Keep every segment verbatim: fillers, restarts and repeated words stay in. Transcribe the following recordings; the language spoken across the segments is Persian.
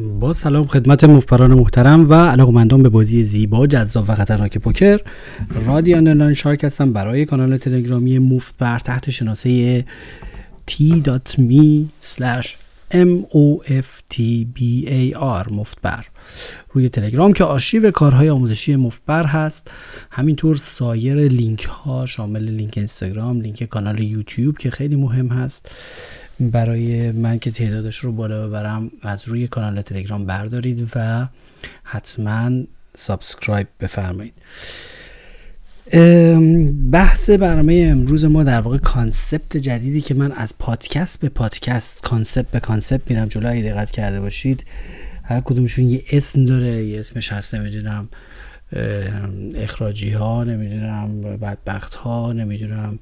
با سلام خدمت مفتبران محترم و علاقه‌مندان به بازی زیبا، جذاب و خطرناک پوکر. رادیان آنلاین شارک هستم برای کانال تلگرامی مفتبر تحت شناسه تی دات می اسلش ام او اف تی بی ای آر مفتبر روی تلگرام که آرشیو کارهای آموزشی مفتبر هست. همینطور سایر لینک ها شامل لینک اینستاگرام، لینک کانال یوتیوب که خیلی مهم هست برای من که تعدادش رو بالا ببرم، از روی کانال تلگرام بردارید و حتما سابسکرایب بفرمایید. بحث برنامه امروز ما در واقع کانسپت جدیدی که من از پادکست به پادکست، کانسپت به کانسپت میرم جلو. اگه دقت کرده باشید هر کدومشون یه اسم داره، یه اسمش هست نمیدونم اخراجی ها، نمیدونم بدبخت ها، نمیدونم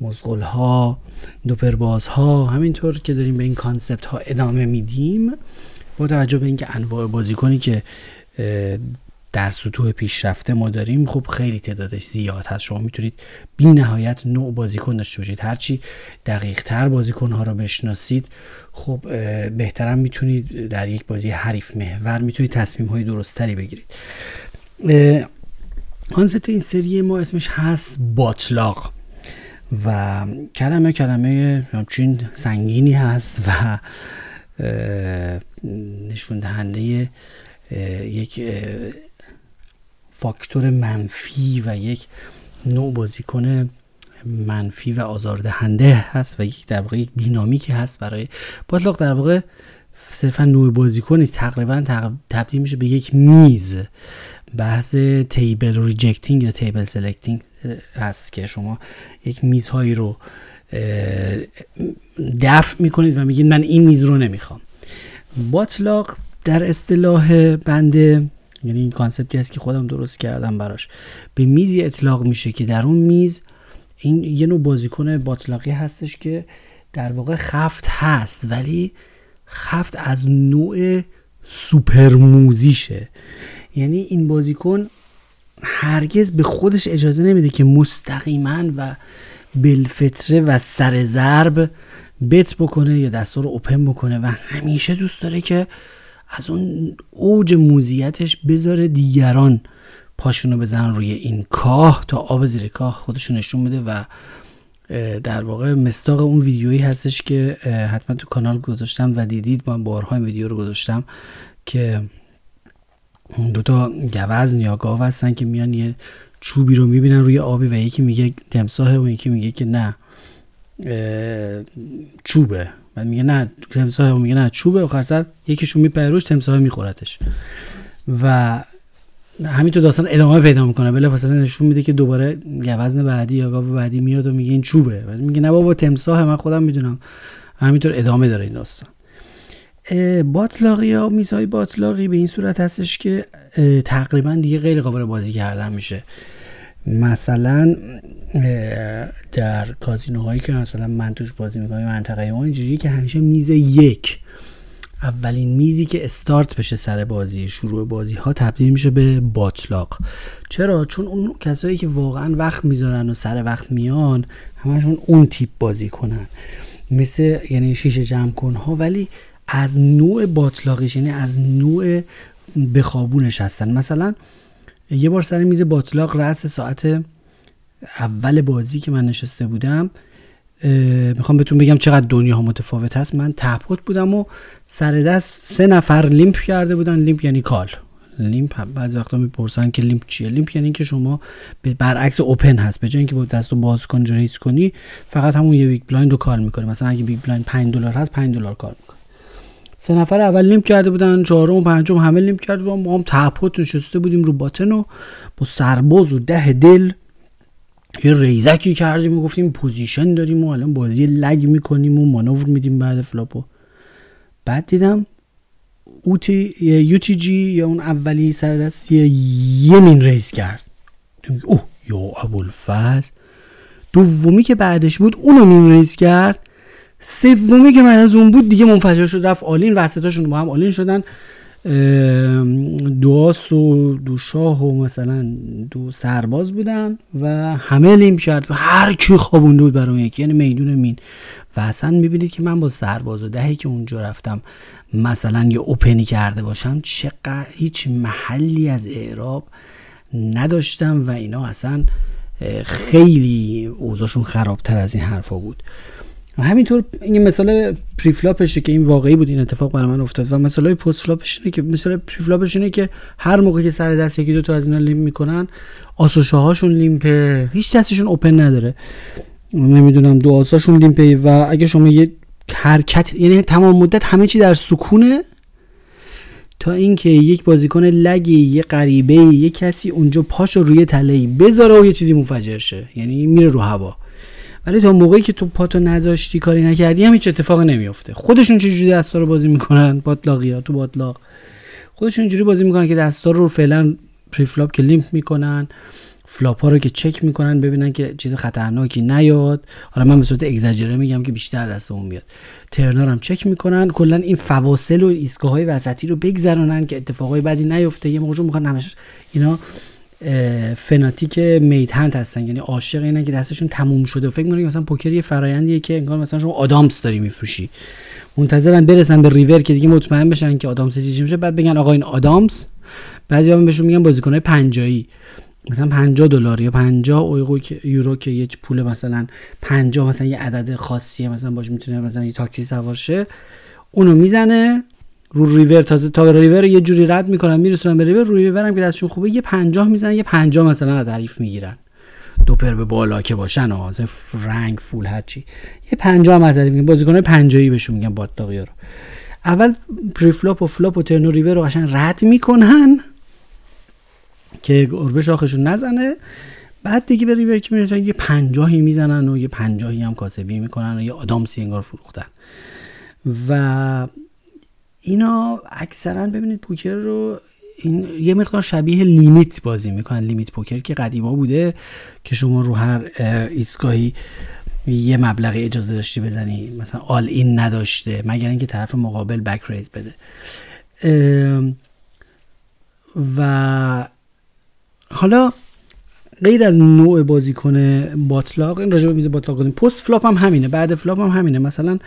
مزغل ها، دوپرباز ها. همینطور که داریم به این کانسپت ها ادامه میدیم با توجه به اینکه انواع بازیکنی که در سطوح پیشرفته ما داریم خب خیلی تعدادش زیاد هست. شما میتونید بی نهایت نوع بازیکن داشته باشید. هرچی دقیق تر بازیکن ها را بشناسید خب بهترم میتونید در یک بازی حریف محور میتونید تصمیم های درست تری بگیرید. کانسپت این سری ما اسمش هست باطلاق و کلمه کلمه همچین سنگینی هست و نشون دهنده یک فاکتور منفی و یک نوع بازیکن منفی و آزاردهنده هست و یک در واقع یک دینامیکی هست. برای باطلاق در واقع صرفا نوع بازیکن نیست، تقریبا تبدیل میشه به یک میز. بحث تیبل ریجکتینگ یا تیبل سلکتینگ هست که شما یک میزهایی رو دفع میکنید و میگید من این میز رو نمیخوام. باطلاق در اصطلاح بنده، یعنی این کانسپتی است که خودم درست کردم براش، به میزی اطلاق میشه که در اون میز این یه نوع بازیکن باطلاقی هستش که در واقع خفت هست، ولی خفت از نوع سوپرموزیشه. یعنی این بازیکن هرگز به خودش اجازه نمیده که مستقیما و بالفطره و سر ضرب بت بکنه یا دستور اوپن بکنه و همیشه دوست داره که از اون اوج موزیتش بذاره دیگران پاشونو بزنن روی این کاه تا آب زیر کاه خودشون نشون بده و در واقع مستاق اون ویدیویی هستش که حتما تو کانال گذاشتم و دیدید. من بارها این ویدیو رو گذاشتم که دوتا گوزن یا گاو هستن که میان یه چوبی رو میبینن روی آبی و یکی میگه تمساحه و یکی میگه که نه چوبه، بعد میگه نه تمساحه و میگه نه چوبه، آخر سر یکیشون میپره روش تمساحه میخورتش و همینطور داستان ادامه پیدا میکنه. بلافاصله نشون میده که دوباره گوزن بعدی یا گاو بعدی میاد و میگه این چوبه، بعد میگه نه بابا تمساحه، من خودم میدونم. همینطور ادامه داره این داستان. باطلاقی یا میزهای باطلاقی به این صورت هستش که تقریبا دیگه غیر قابل بازی کردن میشه. مثلا در کازینوهایی که مثلا من توش بازی میکنم منطقه ما اینجوریه که همیشه میز یک، اولین میزی که استارت بشه سر بازی، شروع بازی ها، تبدیل میشه به باطلاق. چرا؟ چون اون کسایی که واقعا وقت میذارن و سر وقت میان همشون اون تیپ بازی کنن، مثل یعنی شیشه جمع کن ها، ولی از نوع باطلاقش، یعنی از نوع بخابونش هستن. مثلا یه بار سر میز باطلاق رأس ساعت اول بازی که من نشسته بودم، میخوام بهتون بگم چقدر دنیا متفاوت هست. من تپوت بودم و سر دست سه نفر لیمپ کرده بودن. لیمپ یعنی کال. لیمپ بعضی وقتا میپرسن که لیمپ چیه؟ لیمپ یعنی که شما برعکس اوپن هست، به جای اینکه با دستو باز کنی ریس کنی فقط همون یه بیگ بلایند رو کال میکنه. مثلا اگه بیگ بلایند پنج دلار هست پنج دلار کال میکنه. سه نفر اول لیمپ کرده بودن، چهارم و پنجم همه لیمپ کرده بودن. ما هم تپوت نشسته بودیم رو باتن و با سرباز و ده دل یه ریزکی کردیم و گفتیم پوزیشن داریم و الان بازی لگ میکنیم و مانور میدیم بعد فلاپو. بعد دیدم اوتی یو تی جی یا اون اولی سر دست یه مین ریز کرد. اوه یا ابوالفضل. دومی که بعدش بود اونو مین ریز کرد. سومی که من از اون بود دیگه منفجر شد رفت آلین. وسطاشون با هم آلین شدن. دو آس و دو شاه و مثلا دو سرباز بودن و همه لیم کرد و هر کی خوابونده بود برای یکی، یعنی میدون مین. و اصلا میبینید که من با سرباز و دهی که اونجا رفتم مثلا یه اوپنی کرده باشم چقدر هیچ محلی از اعراب نداشتم و اینا اصلا خیلی اوضاعشون خرابتر از این حرفا بود. و همینطور این مثال پری فلاپشه که این واقعی بود، این اتفاق برای من افتاد. و مثالای پست فلاپش اینه که مثلا پری فلاپش اینه که هر موقع که سر دست یکی دو تا از اینا لیم میکنن، آسوشاهاشون لیمپه، هیچ دستشون اوپن نداره، نمیدونم دو آساشون لیمپه. و اگه شما یه حرکت، یعنی تمام مدت همه چی در سکونه تا اینکه یک بازیکن لگی، یه غریبه، یه کسی اونجا پاشو روی تله بذاره و یه چیزی منفجر شه، یعنی میره رو هوا. ولی تا موقعی که تو پاتو نذاشتی، کاری نکردی، هم هیچ اتفاقی نمیفته. خودشون چه جوری دستا رو بازی میکنن، باتلاقیا تو باتلاق خودشون جوری بازی میکنن که دستا رو فعلا پری فلاپ که لیمپ میکنن، فلاپ ها رو که چک میکنن ببینن که چیز خطرناکی نیاد. حالا من به صورت اگزاجره میگم که بیشتر دستمون بیاد. ترنر هم چک میکنن، کلا این فواصل و ایستگاه‌های وسطی رو بگذرونن که اتفاقای بدی نیفته. یه موقع میخوان همش اینا فناتیک میت هند هستن، یعنی عاشق اینن که دستشون تموم شده و فکر میکنن مثلا پوکر یه فرآیندیه که انگار مثلا شما آدامس داری میفروشی، منتظرن برسن به ریور که دیگه مطمئن بشن که آدامس چی میشه، بعد بگن آقا این آدامس. بعضیا بهشون میگن بازیکن‌های پنجایی، مثلا پنجاه دلار یا پنجاه یورو که یه پول مثلا پنجاه مثلا یه عدد خاصیه، مثلا باش میتونه مثلا یه تاکسی سوار شه، اونو میزنه رو ریور، تازه تا ریور یه جوری رد میکنن میرسونن به ریور، رو ریور هم که دستشون خوبه یه پنجاه میزنن، یه پنجاه مثلا از حریف میگیرن، دو پر به بالا که باشن، آزه فرنگ فول هر چی، یه پنجاه از حریف میگیرن. بازیکنای پنجایی بهشون میگن باتلاقیا رو. اول پری فلاپ و فلاپ و ترن و ریور رو قشنگ رد میکنن که گربه شاخشون نزنه، بعد دیگه به ریور که میرسن یه پنجاهی میزنن و یه پنجاهی هم کاسبی میکنن و یه آدامسی انگار فروختن. و اینا اکثرا ببینید پوکر رو این یه مقدار شبیه لیمیت بازی میکنن. لیمیت پوکر که قدیما بوده که شما رو هر ایستگاهی یه مبلغی اجازه داشتی بزنی، مثلا آل این نداشته مگر اینکه طرف مقابل بک ریز بده. و حالا غیر از نوع بازیکن باتلاق، این راجع به میز باتلاق گفتیم، پست فلاپ هم همینه، بعد فلاپ هم همینه. مثلا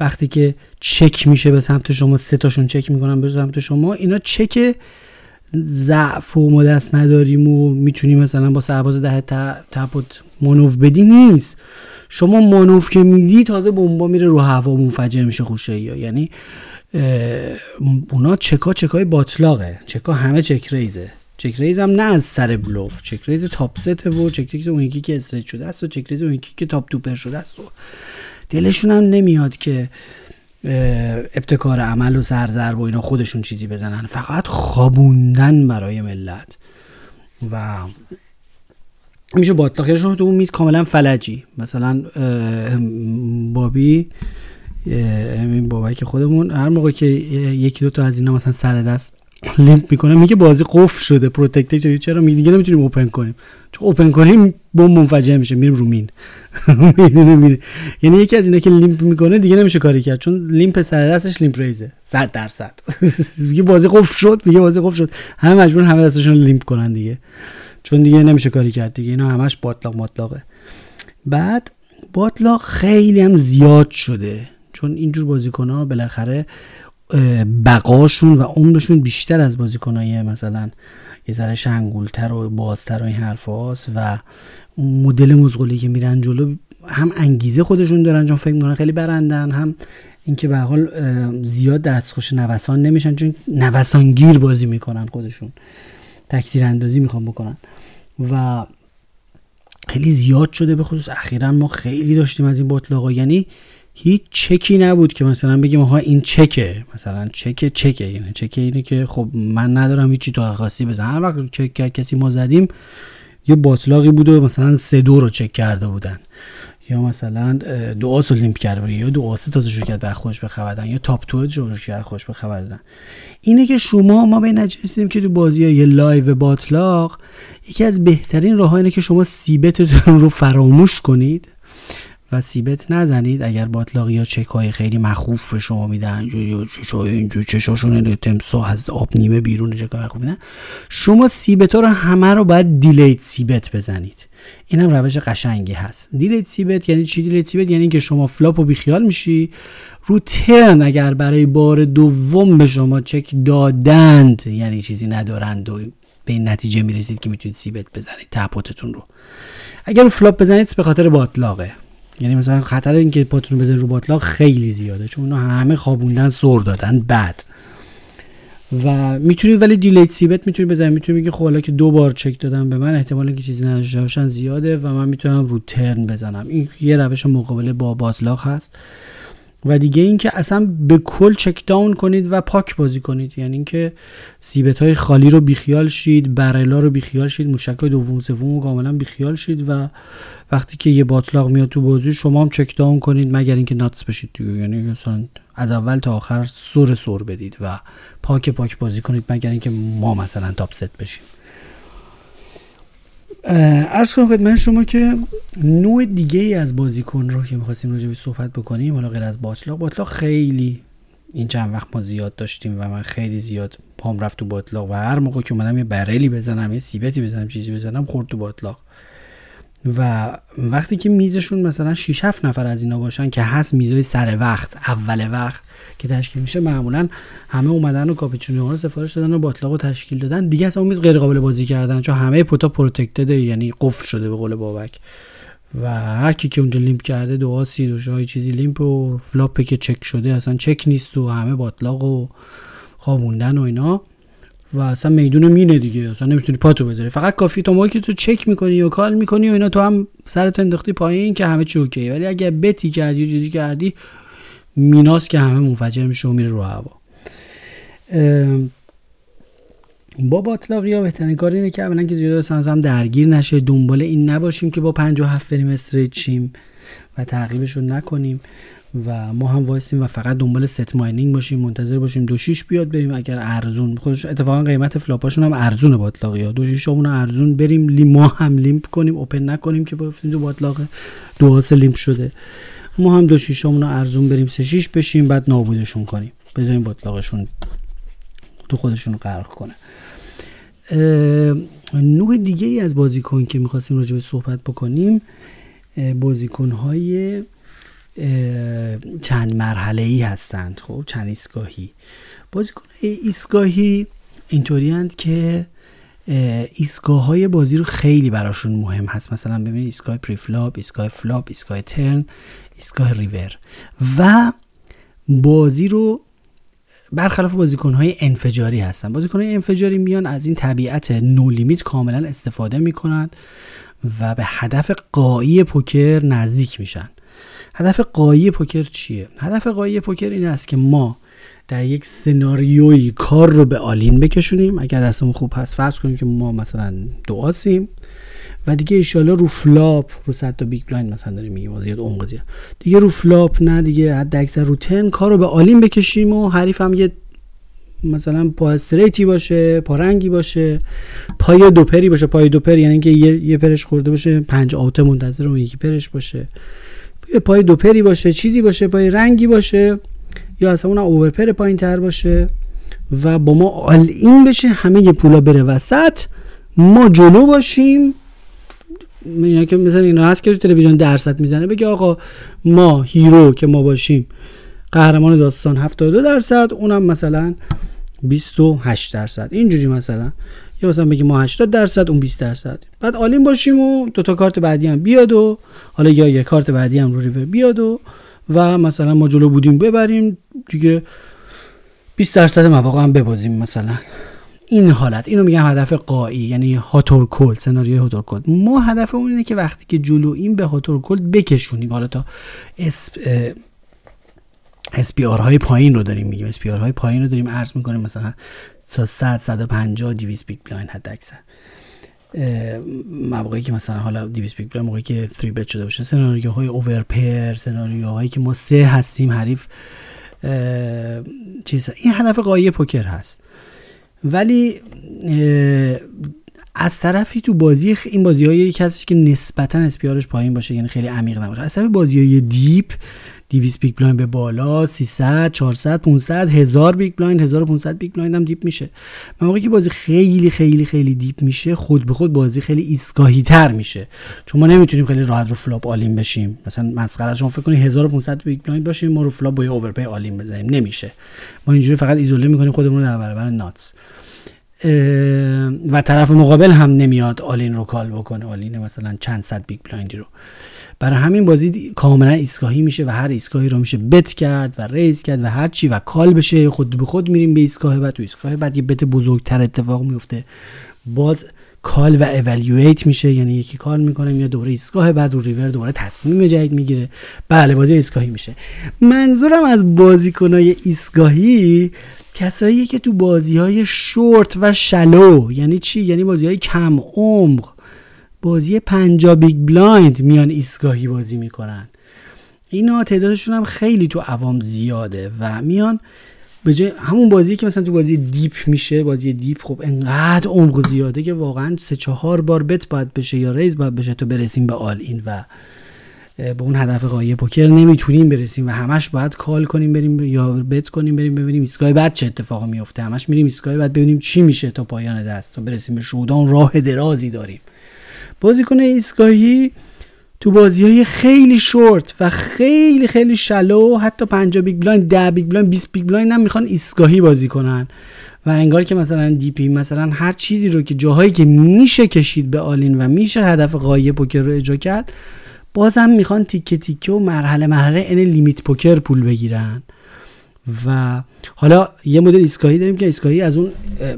وقتی که چک میشه به سمت شما، سه تاشون چک میکنن به سمت شما، اینا چک ضعف و ما دست نداریم و میتونی مثلا با سرباز ده تپت مانوف بدی نیست. شما مانوف که میدی تازه بمب میره رو هوا، منفجر میشه خوشه. یا یعنی اونا چکا چکای باتلاقه، چکا همه چک ریزه. چک ریز هم نه از سر بلوف، چک ریز تاپ سته و چک ریز اون یکی که استریت شده است و چک ریز اون یکی که تاپ توپر شده است و دلشون هم نمیاد که ابتکار عمل و سرزرب و اینا خودشون چیزی بزنن، فقط خوابوندن برای ملت. و میشه باتلاقیشون تو اون میز کاملا فلجی. مثلا بابی این بابایی که خودمون، هر موقع که یکی دو تا از اینا مثلا سر دست لیمپ میکنه میگه بازی قفل شده، پروتکت شده، چرا میگه دیگه نمیتونیم اوپن کنیم، چون اوپن کنیم بمب منفجر میشه، میریم رو مین میدونه میره. یعنی یکی از اینا که لیمپ میکنه دیگه نمیشه کاری کرد، چون لیمپ سر دستش لیمپ ریزه صد درصد. میگه بازی قفل شد، میگه بازی قفل شد، همه مجبورن همه دستشون لیمپ کنن دیگه، چون دیگه نمیشه کاری کرد دیگه. اینا همش باتلاق مطلقه. بعد باتلاق خیلی هم زیاد شده، چون اینجور بازیکن‌ها بالاخره بقاشون و عمرشون بیشتر از بازیکنای مثلا یه ذره شنگولتر و بازتر و این حرفاست. و اون مدل مزغولی که میرن جلو، هم انگیزه خودشون دارن چون فکر میکنن خیلی برندن، هم اینکه به حال زیاد دستخوش نوسان نمیشن چون نوسانگیر بازی میکنن، خودشون تکثیر اندازی میخوان بکنن. و خیلی زیاد شده، به خصوص اخیرا ما خیلی داشتیم از این باتلاقا. یعنی هیچ چکی نبود که مثلا بگیم آها این چکه، مثلا چکه چکه، یعنی چکه اینه که خب من ندارم هیچی تو خاصی بزن. هر وقت چک کرد کسی ما زدیم، یه باتلاقی بود و مثلا سه دو رو چک کرده بودن، یا مثلا دو آس رو لیمپ کرده بودن، یا دو آس تازه شروع کرد به خوش بخوردن، یا تاپ تو شروع کرد خوش بخوردن. اینه که شما ما به نجستیم که تو بازی‌های لایو باتلاق یکی از بهترین راه‌ها اینه که شما سیبتتون رو فراموش کنید و سیبت نزنید اگر باطلاقی یا چک های خیلی مخوف به شما میدن، چشای اینجوری چشاشون تمساح از آب نیمه بیرون، چک مخوف میدن، شما سیبت ها رو همه رو باید دیلیت سیبت بزنید. این هم روش قشنگی هست. دیلیت سیبت یعنی چی؟ دیلیت سیبت یعنی که شما فلاپو بیخیال میشی، رو ترن اگر برای بار دوم به شما چک دادند یعنی چیزی ندارند و به این نتیجه میرسید که میتونید سیبت بزنید تپاتتون رو. اگر رو فلاپ بزنید به خاطر باطلاقه، یعنی مثلا خطر این که پاتون بزنید رو باطلاق خیلی زیاده، چون اونا همه خوابوندن سر دادن بعد. و میتونید ولی دیلیت سیبت میتونید بزنید، میتونید بگید خب حالا که دو بار چک دادم به من، احتمال اینکه چیزی نداشته باشن زیاده و من میتونم رو ترن بزنم. این یه روش مقابله با باطلاق هست. و دیگه اینکه اصلا به کل چک داون کنید و پاک بازی کنید، یعنی اینکه سیبت‌های خالی رو بیخیال شید، برلا رو بیخیال شید، موشک‌های دوم سوم رو کاملا بیخیال شید و وقتی که یه باطلاق میاد تو بازی شما هم چک داون کنید مگر اینکه ناتس بشید دیگه، یعنی مثلا از اول تا آخر سر سر بدید و پاک پاک بازی کنید مگر اینکه ما مثلا تاپ ست بشیم. عرض کنم خدمت شما که نوع دیگه ای از بازیکن رو که می‌خواستیم راجع بهش صحبت بکنیم، حالا غیر از باطلاق، باطلاق خیلی این چند وقت ما زیاد داشتیم و من خیلی زیاد پام رفت تو باطلاق و هر موقع که اومدم یه برلی بزنم، یه سیبتی بزنم، چیزی بزنم، خورد تو باطلاق. و وقتی که میزشون مثلا شش هفت نفر از اینا باشن که هست میزای سر وقت اول وقت که تشکیل میشه، معمولا همه اومدن و کاپیچونو رو سفارش دادن و باطلاقو تشکیل دادن دیگه، اصلا اون میز غیر قابل بازی کردن چون همه پوتا پروتکتد، یعنی قفل شده به قول بابک و هر کی که اونجا لیمپ کرده دو آسی دو جای چیزی لیمپ و فلاپ که چک شده اصلا چک نیست و همه باطلاقو خوابوندن و اینا و اصلا میدونو مینه دیگه، اصلا نمیتونی پاتو بذاری. فقط کافی تو موقعی که تو چک میکنی یا کال میکنی و اینا تو هم سرت انداختی پایین که همه چی اوکی، ولی اگه بتی کردی یا چیزی کردی میناس که همه منفجر میشه و میره رو هوا. با باطلاقیا بهترین کار اینه که اولا که زیاد سمسم درگیر نشه، دنبال این نباشیم که با پنجاه و هفت بریم استریت شیم و تعقیبش رو نکنیم و ما هم وایسیم و فقط دنبال ست ماینینگ باشیم، منتظر باشیم دو شیش بیاد بریم اگر ارزون. خودش اتفاقا قیمت فلاپاشون هم ارزونه باطلاقیا، دو شیش همون ارزون بریم لی ما هم لیمپ کنیم، اوپن نکنیم که بفتیم تو باطلاق دو آس لیمپ شده، ما هم دو شیش همون ارزون بریم سه شیش بشیم بعد نابودشون کنیم، بذاریم باطلاقشون تو خودشون غرق کنه. نوع دیگه ای از بازیکن که می‌خواستیم راجع به صحبت بکنیم، بازیکن‌های چند مرحله‌ای هستند. خب چند ایستگاهی، بازیکن‌های ایستگاهی اینطوری هستند که ایستگاه‌های بازی رو خیلی براشون مهم هست، مثلا ببینید ایستگاه پری فلاپ، ایستگاه فلاپ، ایستگاه ترن، ایستگاه ریور و بازی رو برخلاف بازیکن‌های انفجاری هستن. بازیکن‌های انفجاری میان از این طبیعت نو لیمیت کاملا استفاده می‌کنند و به هدف غایی پوکر نزدیک میشن. هدف غایی پوکر چیه؟ هدف غایی پوکر این است که ما در یک سناریویی کار رو به آلین بکشونیم، اگر دستمون خوب هست فرض کنیم که ما مثلا دو آسیم و دیگه ایشالا رو فلاپ رو صد تا بیگ بلایند مثلا داریم میگیم وازیاد عمق زیاد دیگه رو فلاپ نه دیگه حد اکثر رو تن کار رو به آلین بکشیم و حریف هم یه مثلا پا استریتی باشه، پا رنگی باشه، پای دوپری باشه. پای دوپر یعنی اینکه یه،, یه پرش خورده باشه، پنج آوت منتظر اون یکی پرش باشه، پای دوپری باشه، چیزی باشه، پای رنگی باشه یا اصلا اون اوورپر پایین تر باشه و با ما آل این بشه، همه پولا بره وسط، ما جلو باشیم. اینا که مثلا اینا هست که تو تلویزیون درصد میزنه بگه آقا ما هیرو که ما باشیم قهرمان داستان هفتاد و دو درصد، اونم مثلا بیست و هشت درصد اینجوری، مثلا یا مثلا بگه ما هشتاد درصد اون بیست درصد، بعد آلین باشیم و دو تا کارت بعدی هم بیاد و حالا یا یک کارت بعدی هم رو ریور بیاد و و مثلا ما جلو بودیم ببریم دیگه، بیست درصد مواقع هم ببازیم مثلا. این حالت، اینو میگن هدف غایی، یعنی هاتورکل، سناریوی هاتورکل. ما هدفمون اینه که وقتی که جلوییم به هاتورکل بکشونیم. حالا تا اسپ اسپی آر های پایین رو داریم میگیم، اسپی آر های پایین رو داریم عرض میکنیم، مثلا تا صد صد و پنجاه دویست بیگ بلایند حد اکثر، موقعی که مثلا حالا دیویس بیگ بلایند موقعی که سه بت شده باشه، سناریوهای اوورپر، سناریوهایی که ما سه هستیم حریف چیزا، این هدف غایی پوکر هست. ولی از طرفی تو بازی خ... این بازی‌های یکی هستش که نسبتاً اسپیارش پایین باشه، یعنی خیلی عمیق نباشه. از طرف بازی‌های دیپ دویست بیگ بلایند به بالا، سیصد، چهارصد، پانصد، هزار بیگ بلایند، هزار و پانصد بیگ بلایند هم دیپ میشه. موقعی که بازی خیلی خیلی خیلی دیپ میشه، خود به خود بازی خیلی ایستگاهی تر میشه، چون ما نمیتونیم خیلی راحت رو فلاپ آلین بشیم. مثلا مسخره شما فکر کنید هزار و پانصد بیگ بلایند باشیم ما رو فلاپ با اورپی آلین بزنیم، نمیشه. ما اینجوری فقط ایزوله میکنیم خودمون رو در برابر ناتس، و طرف مقابل هم نمیاد آلین رو کال بکنه، آلین مثلا چند صد بیگ بلایندی رو. برای همین بازی کاملا ایستگاهی میشه و هر ایستگاهی رو میشه بت کرد و ریز کرد و هر چی و کال بشه. خود به خود میریم به ایستگاه بعد، تو ایستگاه بعد یه بت بزرگتر اتفاق میفته، باز کال و اوالوییت میشه، یعنی یکی کال میکنه یا دوباره ایستگاه بعد و ریور دوباره تصمیم جدید میگیره. بله بازی ایستگاهی میشه. منظورم از بازیکنای ایستگاهی کسایی که تو بازی‌های شورت و شلو، یعنی چی؟ یعنی بازی‌های کم عمق، بازی پنجاه بیگ بلایند میان ایستگاهی بازی میکنن. اینا تعدادشون هم خیلی تو عوام زیاده و میان به جای همون بازی که مثلا تو بازی دیپ میشه، بازی دیپ خب انقدر عمق زیاده که واقعا سه چهار بار بت باید بشه یا ریز باید بشه تا برسیم به آل این و به اون هدف قایه پوکر نمیتونیم برسیم و همش باید کال کنیم بریم یا بت کنیم بریم ببینیم ایستگاه بعد چه اتفاقی میفته. همش میریم ایستگاه بعد ببینیم چی میشه تا پایان دست تا برسیم به شودان. راه درازی داریم. بازیکن ایستگاهی تو بازی‌های خیلی شورت و خیلی خیلی شلو، حتی پنجاه بیگ بلایند، ده بیگ بلایند، بیست بیگ بلایند هم میخوان ایستگاهی بازی کنن و انگار که مثلا دیپی مثلا هر چیزی رو که جاهایی که میشه کشید به آلین و میشه هدف قایه پوکر رو اجرا کرد، بازم میخوان تیکه تیکه و مرحله مرحله این لیمیت پوکر پول بگیرن. و حالا یه مدل ایستگاهی داریم که ایستگاهی از اون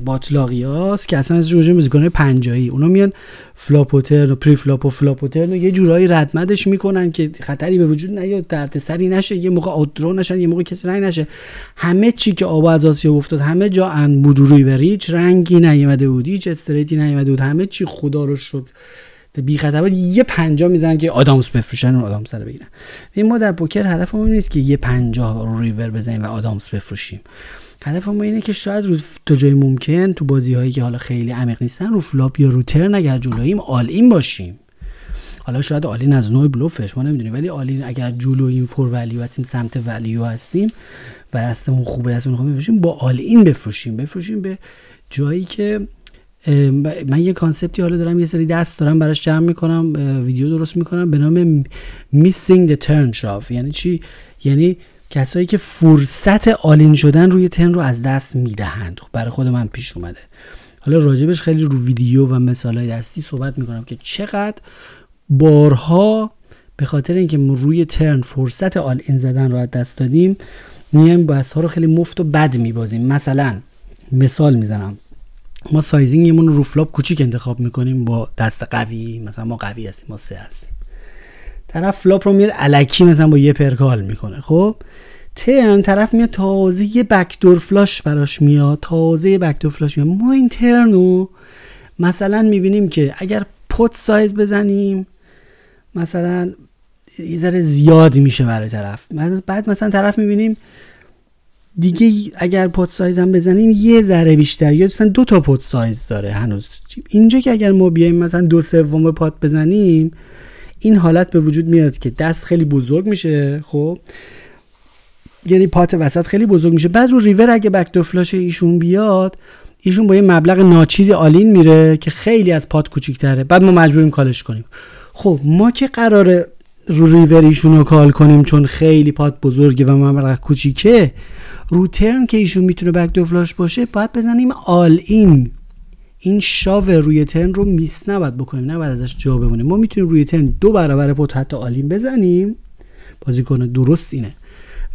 باطلاقیاست که اصلا از روی بازیکن‌های پنجاهی اونا میان فلاپوتر و پری فلاپ و فلاپوتر رو یه جورایی ردمدش میکنن که خطری به وجود نیاد، دردسری نشه، یه موقع آوترو نشن، یه موقع کسی رنگ نشه. همه چی که آب از آسیا افتاد، همه جا ان بودوری بریچ رنگی نیامده بود، هیچ استریتی نیامده بود، همه چی خدا رو شکر بی خطرات یه پنجاه میزنن که آدامس بفروشن و آدامس رو بگیرن. این ما در پوکر هدفمون نیست که یه پنجاه رو ریور بزنیم و آدامس بفروشیم. هدفمون اینه که شاید رو تا جای ممکن تو بازی‌هایی که حالا خیلی عمیق نیستن رو فلاپ یا رو ترن اگر جلوییم آل این باشیم. حالا شاید آلین از نوع بلوفش ما نمیدونیم، ولی آلین اگر جلوییم فور ولیو هستیم، سمت ولیو هستیم و دستمون خوبه، دستمون خوبه بفروشیم، با آل این بفروشیم، بفروشیم به جایی که من یه کانسپتی حالا دارم، یه سری دست دارم براش جمع میکنم، ویدیو درست میکنم به نام Missing the Turn Shop. یعنی چی؟ یعنی کسایی که فرصت آلین شدن روی ترن رو از دست میدهند. برای خود من پیش اومده، حالا راجبش خیلی رو ویدیو و مثالای دستی صحبت میکنم که چقدر بارها به خاطر اینکه روی ترن فرصت آلین زدن رو از دست دادیم میایم بس ها رو خیلی مفت و بد میبازیم. مثلا مثال میزنم، ما سایزینگ یمون رو فلاپ کوچیک انتخاب میکنیم با دست قوی، مثلا ما قوی هستیم، ما سه هستیم، طرف فلاپ رو میاد الکی مثلا با یه پرکال میکنه. خب ترن طرف میاد تازه یه بکدور فلاش براش میاد، تازه یه بکدور فلاش میاد. ما این ترن رو مثلا میبینیم که اگر پوت سایز بزنیم مثلا یه ذره زیاد میشه برای طرف، بعد مثلا طرف میبینیم دیگه اگر پوت سایز هم بزنیم یه ذره بیشتر، یا مثلا دو تا پوت سایز داره هنوز. اینجا که اگر ما بیایم مثلا دو سوم پات بزنیم، این حالت به وجود میاد که دست خیلی بزرگ میشه. خب یعنی پات وسط خیلی بزرگ میشه. بعد رو ریور اگه بکدور فلاش ایشون بیاد، ایشون با یه مبلغ ناچیزی آلین میره که خیلی از پات کوچیک‌تره، بعد ما مجبوریم کالش کنیم. خب ما که قراره رو ریوریشون رو کال کنیم چون خیلی پات بزرگه و مبلغ کوچیکه، رو ترن که ایشون میتونه بکدور فلاش باشه باید بزنیم آل این. این شاو روی ترن رو میس نباید بکنیم، نباید ازش جا بمونه. ما میتونیم روی ترن دو برابر پوت حتی آل این بزنیم. بازیکن درست اینه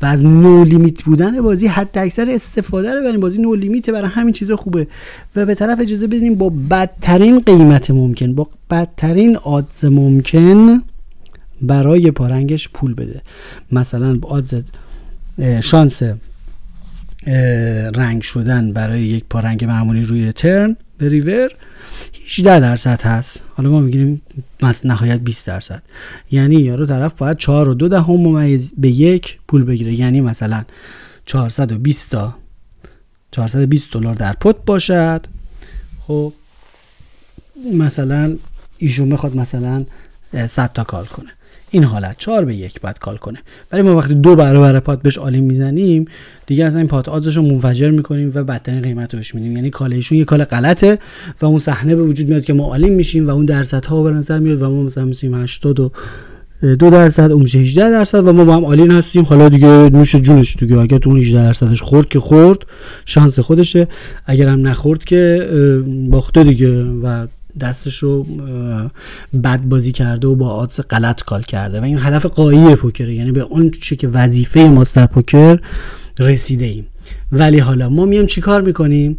و از نو لیمیت بودن بازی حد اکثر استفاده رو بریم. بازی نو لیمیت برای همین چیزا خوبه و به طرف اجازه بدیم با بدترین قیمت ممکن، با بدترین آدز ممکن برای پارنگش پول بده. مثلا با آدز شانس رنگ شدن برای یک پارنگ معمولی روی ترن به ریور هجده درصد هست، حالا ما میگیم نهایت بیست درصد، یعنی یارو طرف باید چهار و دو دهم ممیز به یک پول بگیره، یعنی مثلا چهارصد و بیست تا چهارصد و بیست دلار در پوت باشد. خب مثلا ایشون بخواد مثلا صد تا کال کنه، این حالت چهار به یک بعد کال کنه، ولی ما وقتی دو برابر پات بهش عالی میزنیم دیگه اصلا این پات آدزش رو منفجر میکنیم و بدترین قیمت رو بهش میدیم، یعنی کالشون یه کال غلطه و اون صحنه به وجود میاد که ما عالی میشیم و اون درصدها به نظر میاد و ما مثلا میسیم هشتاد و دو درصد اون میشه هجده درصد و ما با هم عالی هستیم، حالا دیگه نوش جونش دیگه، اگه تو اون هجده درصدش خورد که خورد، شانس خودشه، اگر هم نخورد که باخته دیگه و دستشو بد بازی کرده و با آدز غلط کال کرده و این هدف غایی پوکره، یعنی به اون چیزی که وظیفه ماست در پوکر رسیده ایم. ولی حالا ما میام چیکار میکنیم؟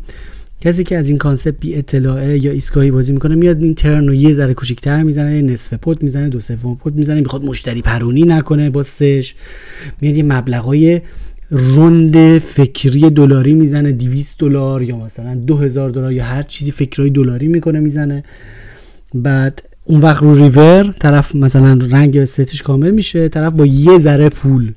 کسی که از این کانسپت بی اطلاعه یا ایسکایی بازی میکنه میاد این ترن رو یه ذره کوچیک‌تر میزنه، نصف پوت میزنه، دو سوم پوت میزنه، میخواد مشتری پرونی نکنه با سش، میاد یه مبلغای روند فکری دلاری میزنه، دویست دلار یا مثلا دو هزار دلار یا هر چیزی فکرای دلاری میکنه میزنه. بعد اون وقت رو ریور طرف مثلا رنگ ستش کامل میشه، طرف با یه ذره پول،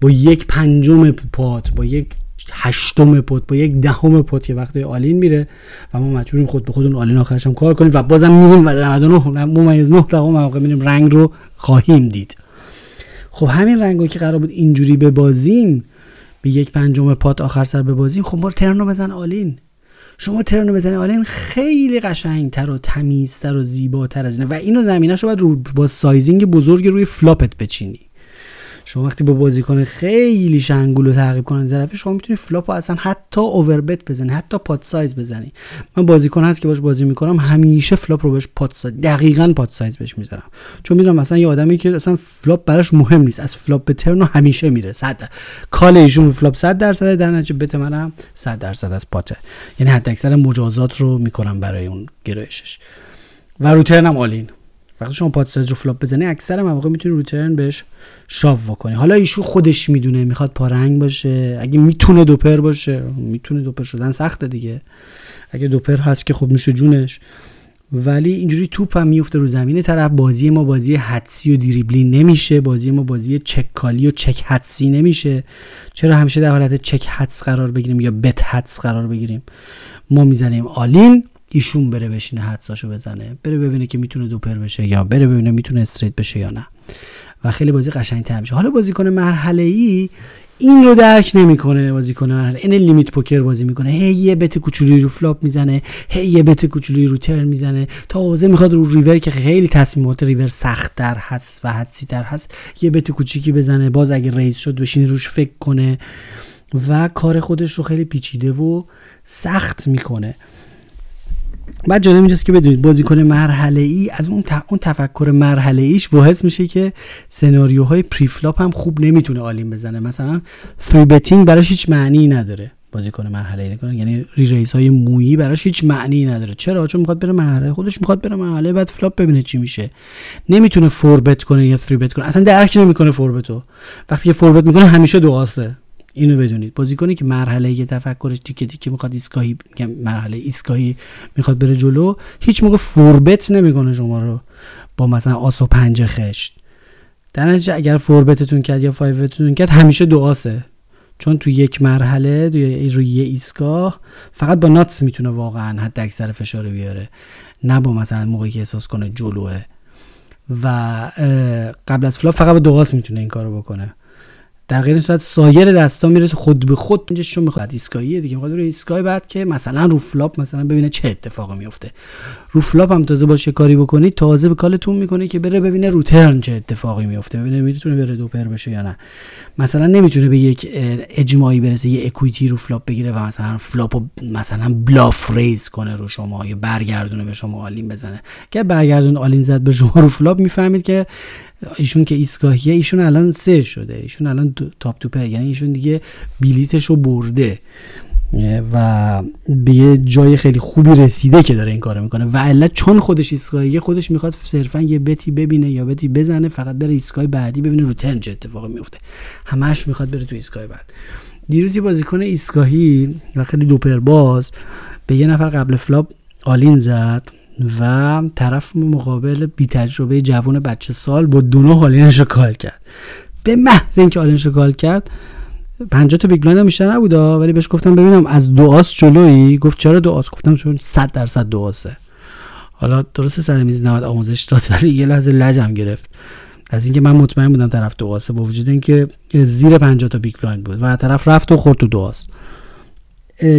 با یک پنجم پات، با یک هشتم پات، با یک دهم پات که وقتی آلین میره و ما مجبوریم خود به خود اون آلین آخرش هم کار کنیم و بازم میگیم نود و نه ممیز نه دهم موقع میریم رنگ رو خواهیم دید. خب همین رنگو که قرار بود اینجوری به بازیم، به یک پنجم پات آخر سر ببازیم، خب بار ترنو بزن آلین. شما ترنو بزنی آلین خیلی قشنگتر و تمیزتر و زیباتر از اینه و اینو زمینه‌شو باید رو با سایزینگ بزرگ روی فلاپت بچینی. شما وقتی با بازیکن خیلی شنگولو تعقیب کننده طرفی، شما میتونی فلاپو اصلا حتی اووربت بزنی، حتی پات سایز بزنی. من بازیکن هست که باش بازی میکنم همیشه فلاپ رو بهش پات سایز، دقیقاً پات سایز بهش میذارم، چون میدونم مثلا یه آدمی که اصلا فلاپ براش مهم نیست، از فلاپ به ترن همیشه میره، صد کال ایشون فلاپ صد درصد، در نتیجه بت منم صد درصد از پاته، یعنی حد اکثر مجازات رو میکنم برای اون گرایشش. و رو ترنم آلین، وقتی شما پات سایز رو فلاپ بزنی اکثر مواقع میتونی رو ترن بهش شاو بکنی. حالا ایشون خودش میدونه میخواد پارنگ باشه، اگه میتونه دوپر باشه، میتونه دوپر شدن سخته دیگه، اگه دوپر هست که خب میشه جونش، ولی اینجوری توپ هم میفته رو زمین طرف. بازی ما بازی حدسی و دریبلی نمیشه، بازی ما بازی چک کالی و چک حدسی نمیشه. چرا همیشه در حالت چک حدس قرار بگیریم یا بت حدس قرار بگیریم؟ ما میزنیم آلین، ایشون بره بشینه حدساشو بزنه، بره ببینه که میتونه دوپر بشه یا بره ببینه میتونه استریت بشه یا نه، و خیلی بازی قشنگ‌تر میشه. حالا بازیکن مرحله‌ای این رو درک نمی‌کنه، بازیکن مرحله این لیمیت پوکر بازی می‌کنه، هی یه بت کوچولی رو فلاپ میزنه، هی یه بت کوچولی رو ترن میزنه، تا اوزه میخواد رو ریور که خیلی تصمیمات ریور سخت‌تر هست و حدسی‌تر هست یه بت کوچیکی بزنه، باز اگه رئیس شد بشینه روش فکر کنه و کار خودش رو خیلی پیچیده و سخت می‌کنه. بعد جالب اینجاست که بدونید بازیکن مرحله‌ای از اون ت... اون تفکر مرحله‌ایش باعث میشه که سناریوهای پری فلاپ هم خوب نمیتونه آلین بزنه. مثلا فری بتینگ براش هیچ معنی نداره، بازیکن مرحله‌ای نکنه، یعنی ری ریس‌های مویی براش هیچ معنی نداره. چرا؟ چون میخواد بره مرحله، خودش میخواد بره مرحله بعد فلاپ ببینه چی میشه. نمیتونه فور بت کنه یا فری بت کنه، اصلا درک نمیکنه فور بتو. وقتی که فور بت میکنه همیشه دو آسه. اینو بدونید بازیکنی که مرحله یه تفکرش تیکه تیکه میخواد ایسکایی، مرحله ایسکایی میخواد بره جلو، هیچ موقع فوربت نمیکنه شما رو با مثلا آس و پنجه خشت. در نتیجه اگر فوربتتون کرد یا فایوتتون کرد همیشه دو آسه، چون تو یک مرحله روی یه ایسکاه فقط با ناتس میتونه واقعا حد اکثر فشار بیاره، نه با مثلا موقعی که احساس کنه جلوه و قبل از فلاپ فقط با دو آس میتونه این کارو بکنه. در غیر این صورت سایر دستا میره خود به خود اینجاش، چون میخواد ایسکاییه دیگه، میخواد روی ایسکای بعد که مثلا رو فلاپ مثلا ببینه چه اتفاقی میفته. رو فلاپ هم تازه با شکاری بکنی تازه به کالتون میکنه که بره ببینه رو ترن چه اتفاقی میفته، ببینه میتونه بره دوپر بشه یا نه. مثلا نمیتونه به یک اجماعی برسه، یه اکویتی رو فلاپ بگیره و مثلا فلاپو مثلا بلاف ریز کنه رو شما یا برگردونه به شما آلین بزنه. که برگردون آلین زد به شما رو فلاپ، میفهمید که ایشون که ایسکاهیه، ایشون الان سه شده، ایشون الان تاپ تو پر، یعنی ایشون دیگه بلیتشو برده و به یه جای خیلی خوبی رسیده که داره این کارو میکنه. و الا چون خودش ایسکاهیه، خودش میخواد صرفا یه بتی ببینه یا بتی بزنه، فقط بره ایسکای بعدی ببینه رو ترن چه اتفاقی میفته، همش میخواد بره تو ایسکای بعد. دیروز یه بازیکن ایسکاهی و خیلی دوپر باز به یه نفر قبل فلاپ آلین زد و طرف مقابل بی تجربه جوان بچه سال با دونه آلینش رو کال کرد. به محض اینکه آلینش رو کال کرد، پنجاه تا بیگ بلایند هم بیشتر نبوده، ولی بهش گفتم ببینم از دو آس جلویی؟ گفت چرا دو آس؟ گفتم چون صد درصد دو آسه. حالا درسته سر میز نود آموزش داد ولی یه لحظه لجم گرفت از اینکه من مطمئن بودم طرف دواسه با وجود اینکه زیر پنجاه تا بیگ بلایند بود و طرف رفت و خورد تو دواس.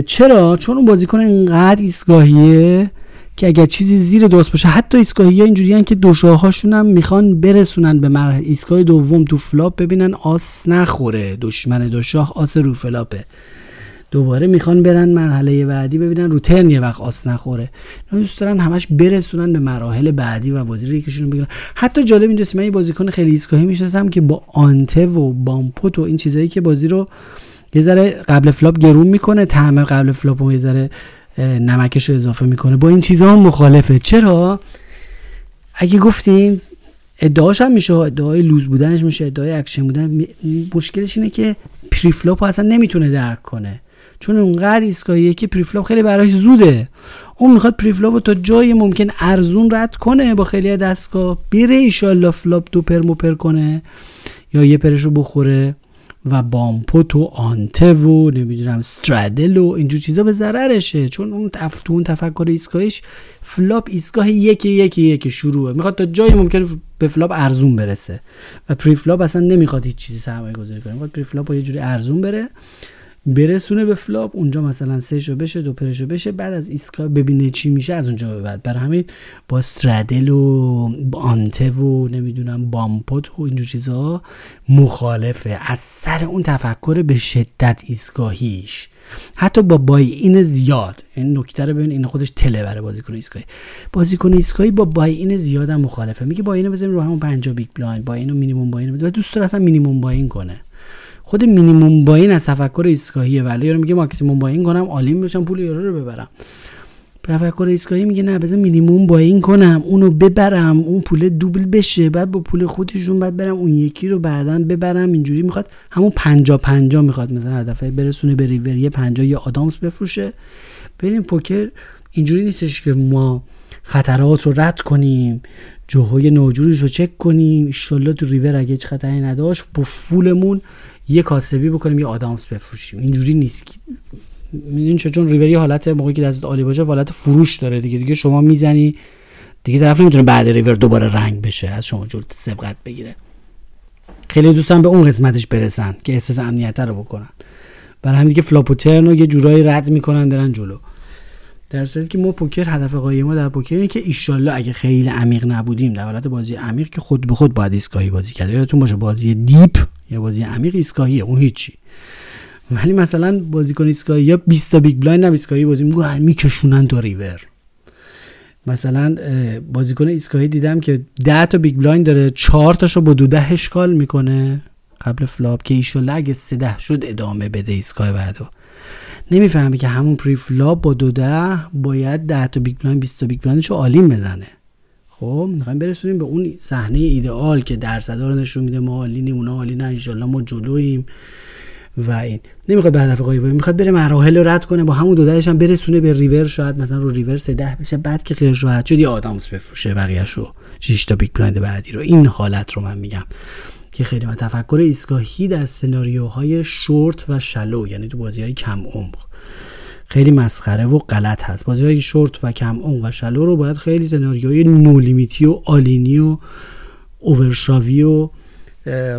چرا؟ چون اون بازیکن اینقدر ایستگاهیه که اگر چیزی زیر دواس باشه، حتی ایستگاهی‌ها اینجوریان که دوشاهاشون هم میخوان برسونن به مرحله ایستگاه دوم تو فلاپ ببینن آس نخوره، دشمن دوشاه آس رو فلاپه، دوباره میخوان برن مرحله بعدی ببینن رو ترن یه وقت آس نخوره. اینا دوست دارن همش برسونن به مراحل بعدی و بازی رو یکیشون بگیرن. حتی جالب اینجاست من یه بازیکن خیلی ایستگاهی میشناسم که با آنته و بامپوت و این چیزایی که بازی رو یه ذره قبل فلاپ گرون میکنه، طعم قبل فلاپ رو یه ذره نمکش رو اضافه میکنه، با این چیزا هم مخالفه. چرا؟ اگه گفتیم ادعاش هم میشه، ادعای لوز بودنش میشه، ادعای اکشن بودن. مشکلش اینه که پری فلاپ رو اصلا نمیتونه درک کنه، چون اونقدر ایستگاهیه که پری فلاپ خیلی براش زوده. اون میخواد پری فلاپ رو تا جای ممکن ارزون رد کنه با خیلی دستگاه بره، ایشالله فلاپ دو پر موپر کنه یا یه پرش رو بخوره و بامپوت و آنته و نمیدونم استرادل و اینجور چیزا به ضررشه، چون اون تفتون تفکر ایستگاهیش فلاپ ایستگاه یکی یکی یکی شروعه، میخواد تا جایی ممکن به فلاپ ارزون برسه و پری فلاپ اصلا نمیخواد هیچ چیزی سرمایه گذاری کنه، میخواد پری فلاپ با یه جوری ارزون بره برسونه به فلاپ، اونجا مثلا سه شو بشه، دو پرشو بشه، بعد از ایستگاه ببینه چی میشه از اونجا به بعد. برای همین با استرادل و آنته و نمیدونم بامپوت و اینجور چیزا مخالفه، از سر اون تفکر به شدت ایستگاهیش. حتی با بای این زیاد، این نکته رو ببین، این خودش تله بره بازیکن ایستگاهی. بازیکن ایستگاهی با بای این زیاد هم مخالفه، میگه با اینو بزنیم رو همون پنجاه بیگ بلایند، با اینو مینیمم با اینو بده، دوست داره اصلا مینیمم با این کنه. خود مینیمم باین از تفکر ایستگاهیه، ولی یارو میگه ماکسیمم باین کنم عالیم بشم پول یارو رو ببرم. تفکر ایستگاهی میگه نه بذار مینیمم باین کنم اونو ببرم، اون پول دوبل بشه، بعد با پول خودشون بعد برم اون یکی رو بعداً ببرم. اینجوری میخواد همون پنجاه پنجاه میخواد مثلا هر دفعه برسونه به ریور یه پنجاه یا آدامس بفروشه. ببین پوکر اینجوری نیستش که ما خطرات رو رد کنیم، جوهای ناجوریش رو چک کنیم، ان شاء الله تو ریور اگه هیچ خطری نداشت با فولمون یه کاسبی بکنیم یه آدامس بفروشیم. اینجوری نیست، میدونین چه جون ریوری حالت موقعی که دست عالی باشه حالت فروش داره دیگه، دیگه شما میزنی دیگه طرف نمیتونه بعد ریور دوباره رنگ بشه از شما جلت سبقت بگیره. خیلی دوستان به اون قسمتش برسن که احساس امنیت رو بکنن، برای همین دیگه فلاپ و ترن رو یه جورایی رد میکنن برن جلو، در صورتی که ما پوکر هدف قایه ما در پوکر اینه که ان شاء الله اگه خیلی عمیق نبودیم در حالت بازی عمیق که خود به خود باید ایستگاهی بازی کرد. یادتون باشه بازی دیپ یا بازی عمیق ایستگاهیه، اون هیچی. ولی مثلا بازیکن ایستگاهی یا بیست تا بیگ بلایند هم ایستگاهی بازی میگن میکشونن تا ریور. مثلا بازیکن ایستگاهی دیدم که ده تا بیگ بلایند داره، چهار تاشو با دو ده اشکال میکنه قبل فلاپ که ان شاء الله اگه سه ده شد ادامه بده ایستگاه بعدو. نمیفهمه که همون پری فلاپ با دو ده باید ده تا بیگ بلایند بیست تا بیگ بلایندشو عالیم بزنه. خب میخوایم برسونیم به اون صحنه ایدئال که درصدا رو نشون میده ما عالیم، اونا عالی نه، ان شاء الله ما جلوییم و این نمیخواد به هدف قایب باشه، میخواد بره مراحل رو رد کنه، با همون دو دهش هم برسونه به ریور، شاید مثلا رو ریور سه ده بشه، بعد که خیرش راحت شد یه آدامس بفروشه بقیه‌شو شش تا بیگ بلایند بعدی رو. این حالت رو من میگم که خیلی من تفکر ایستگاهی در سناریوهای شورت و شلو، یعنی تو بازی‌های کم عمق، خیلی مسخره و غلط هست. بازی‌های شورت و کم عمق و شلو رو باید خیلی سناریوهای نو لیمیتی و آلینی و اوورشاوی و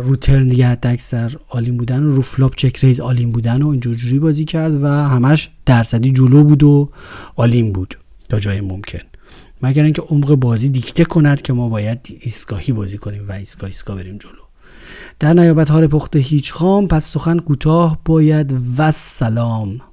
روترن دیگه اکثر آلین بودن و رو فلاپ چک ریز آلین بودن و اینجور جوری بازی کرد و همش درصدی جلو بود و آلین بود تا جای ممکن، مگر اینکه عمق بازی دیکته کند که ما باید ایستگاهی بازی کنیم و ایستگاه ایستگاه بریم جلو. در نیابت هار پخته هیچ خام، پس سخن کوتاه باید و سلام.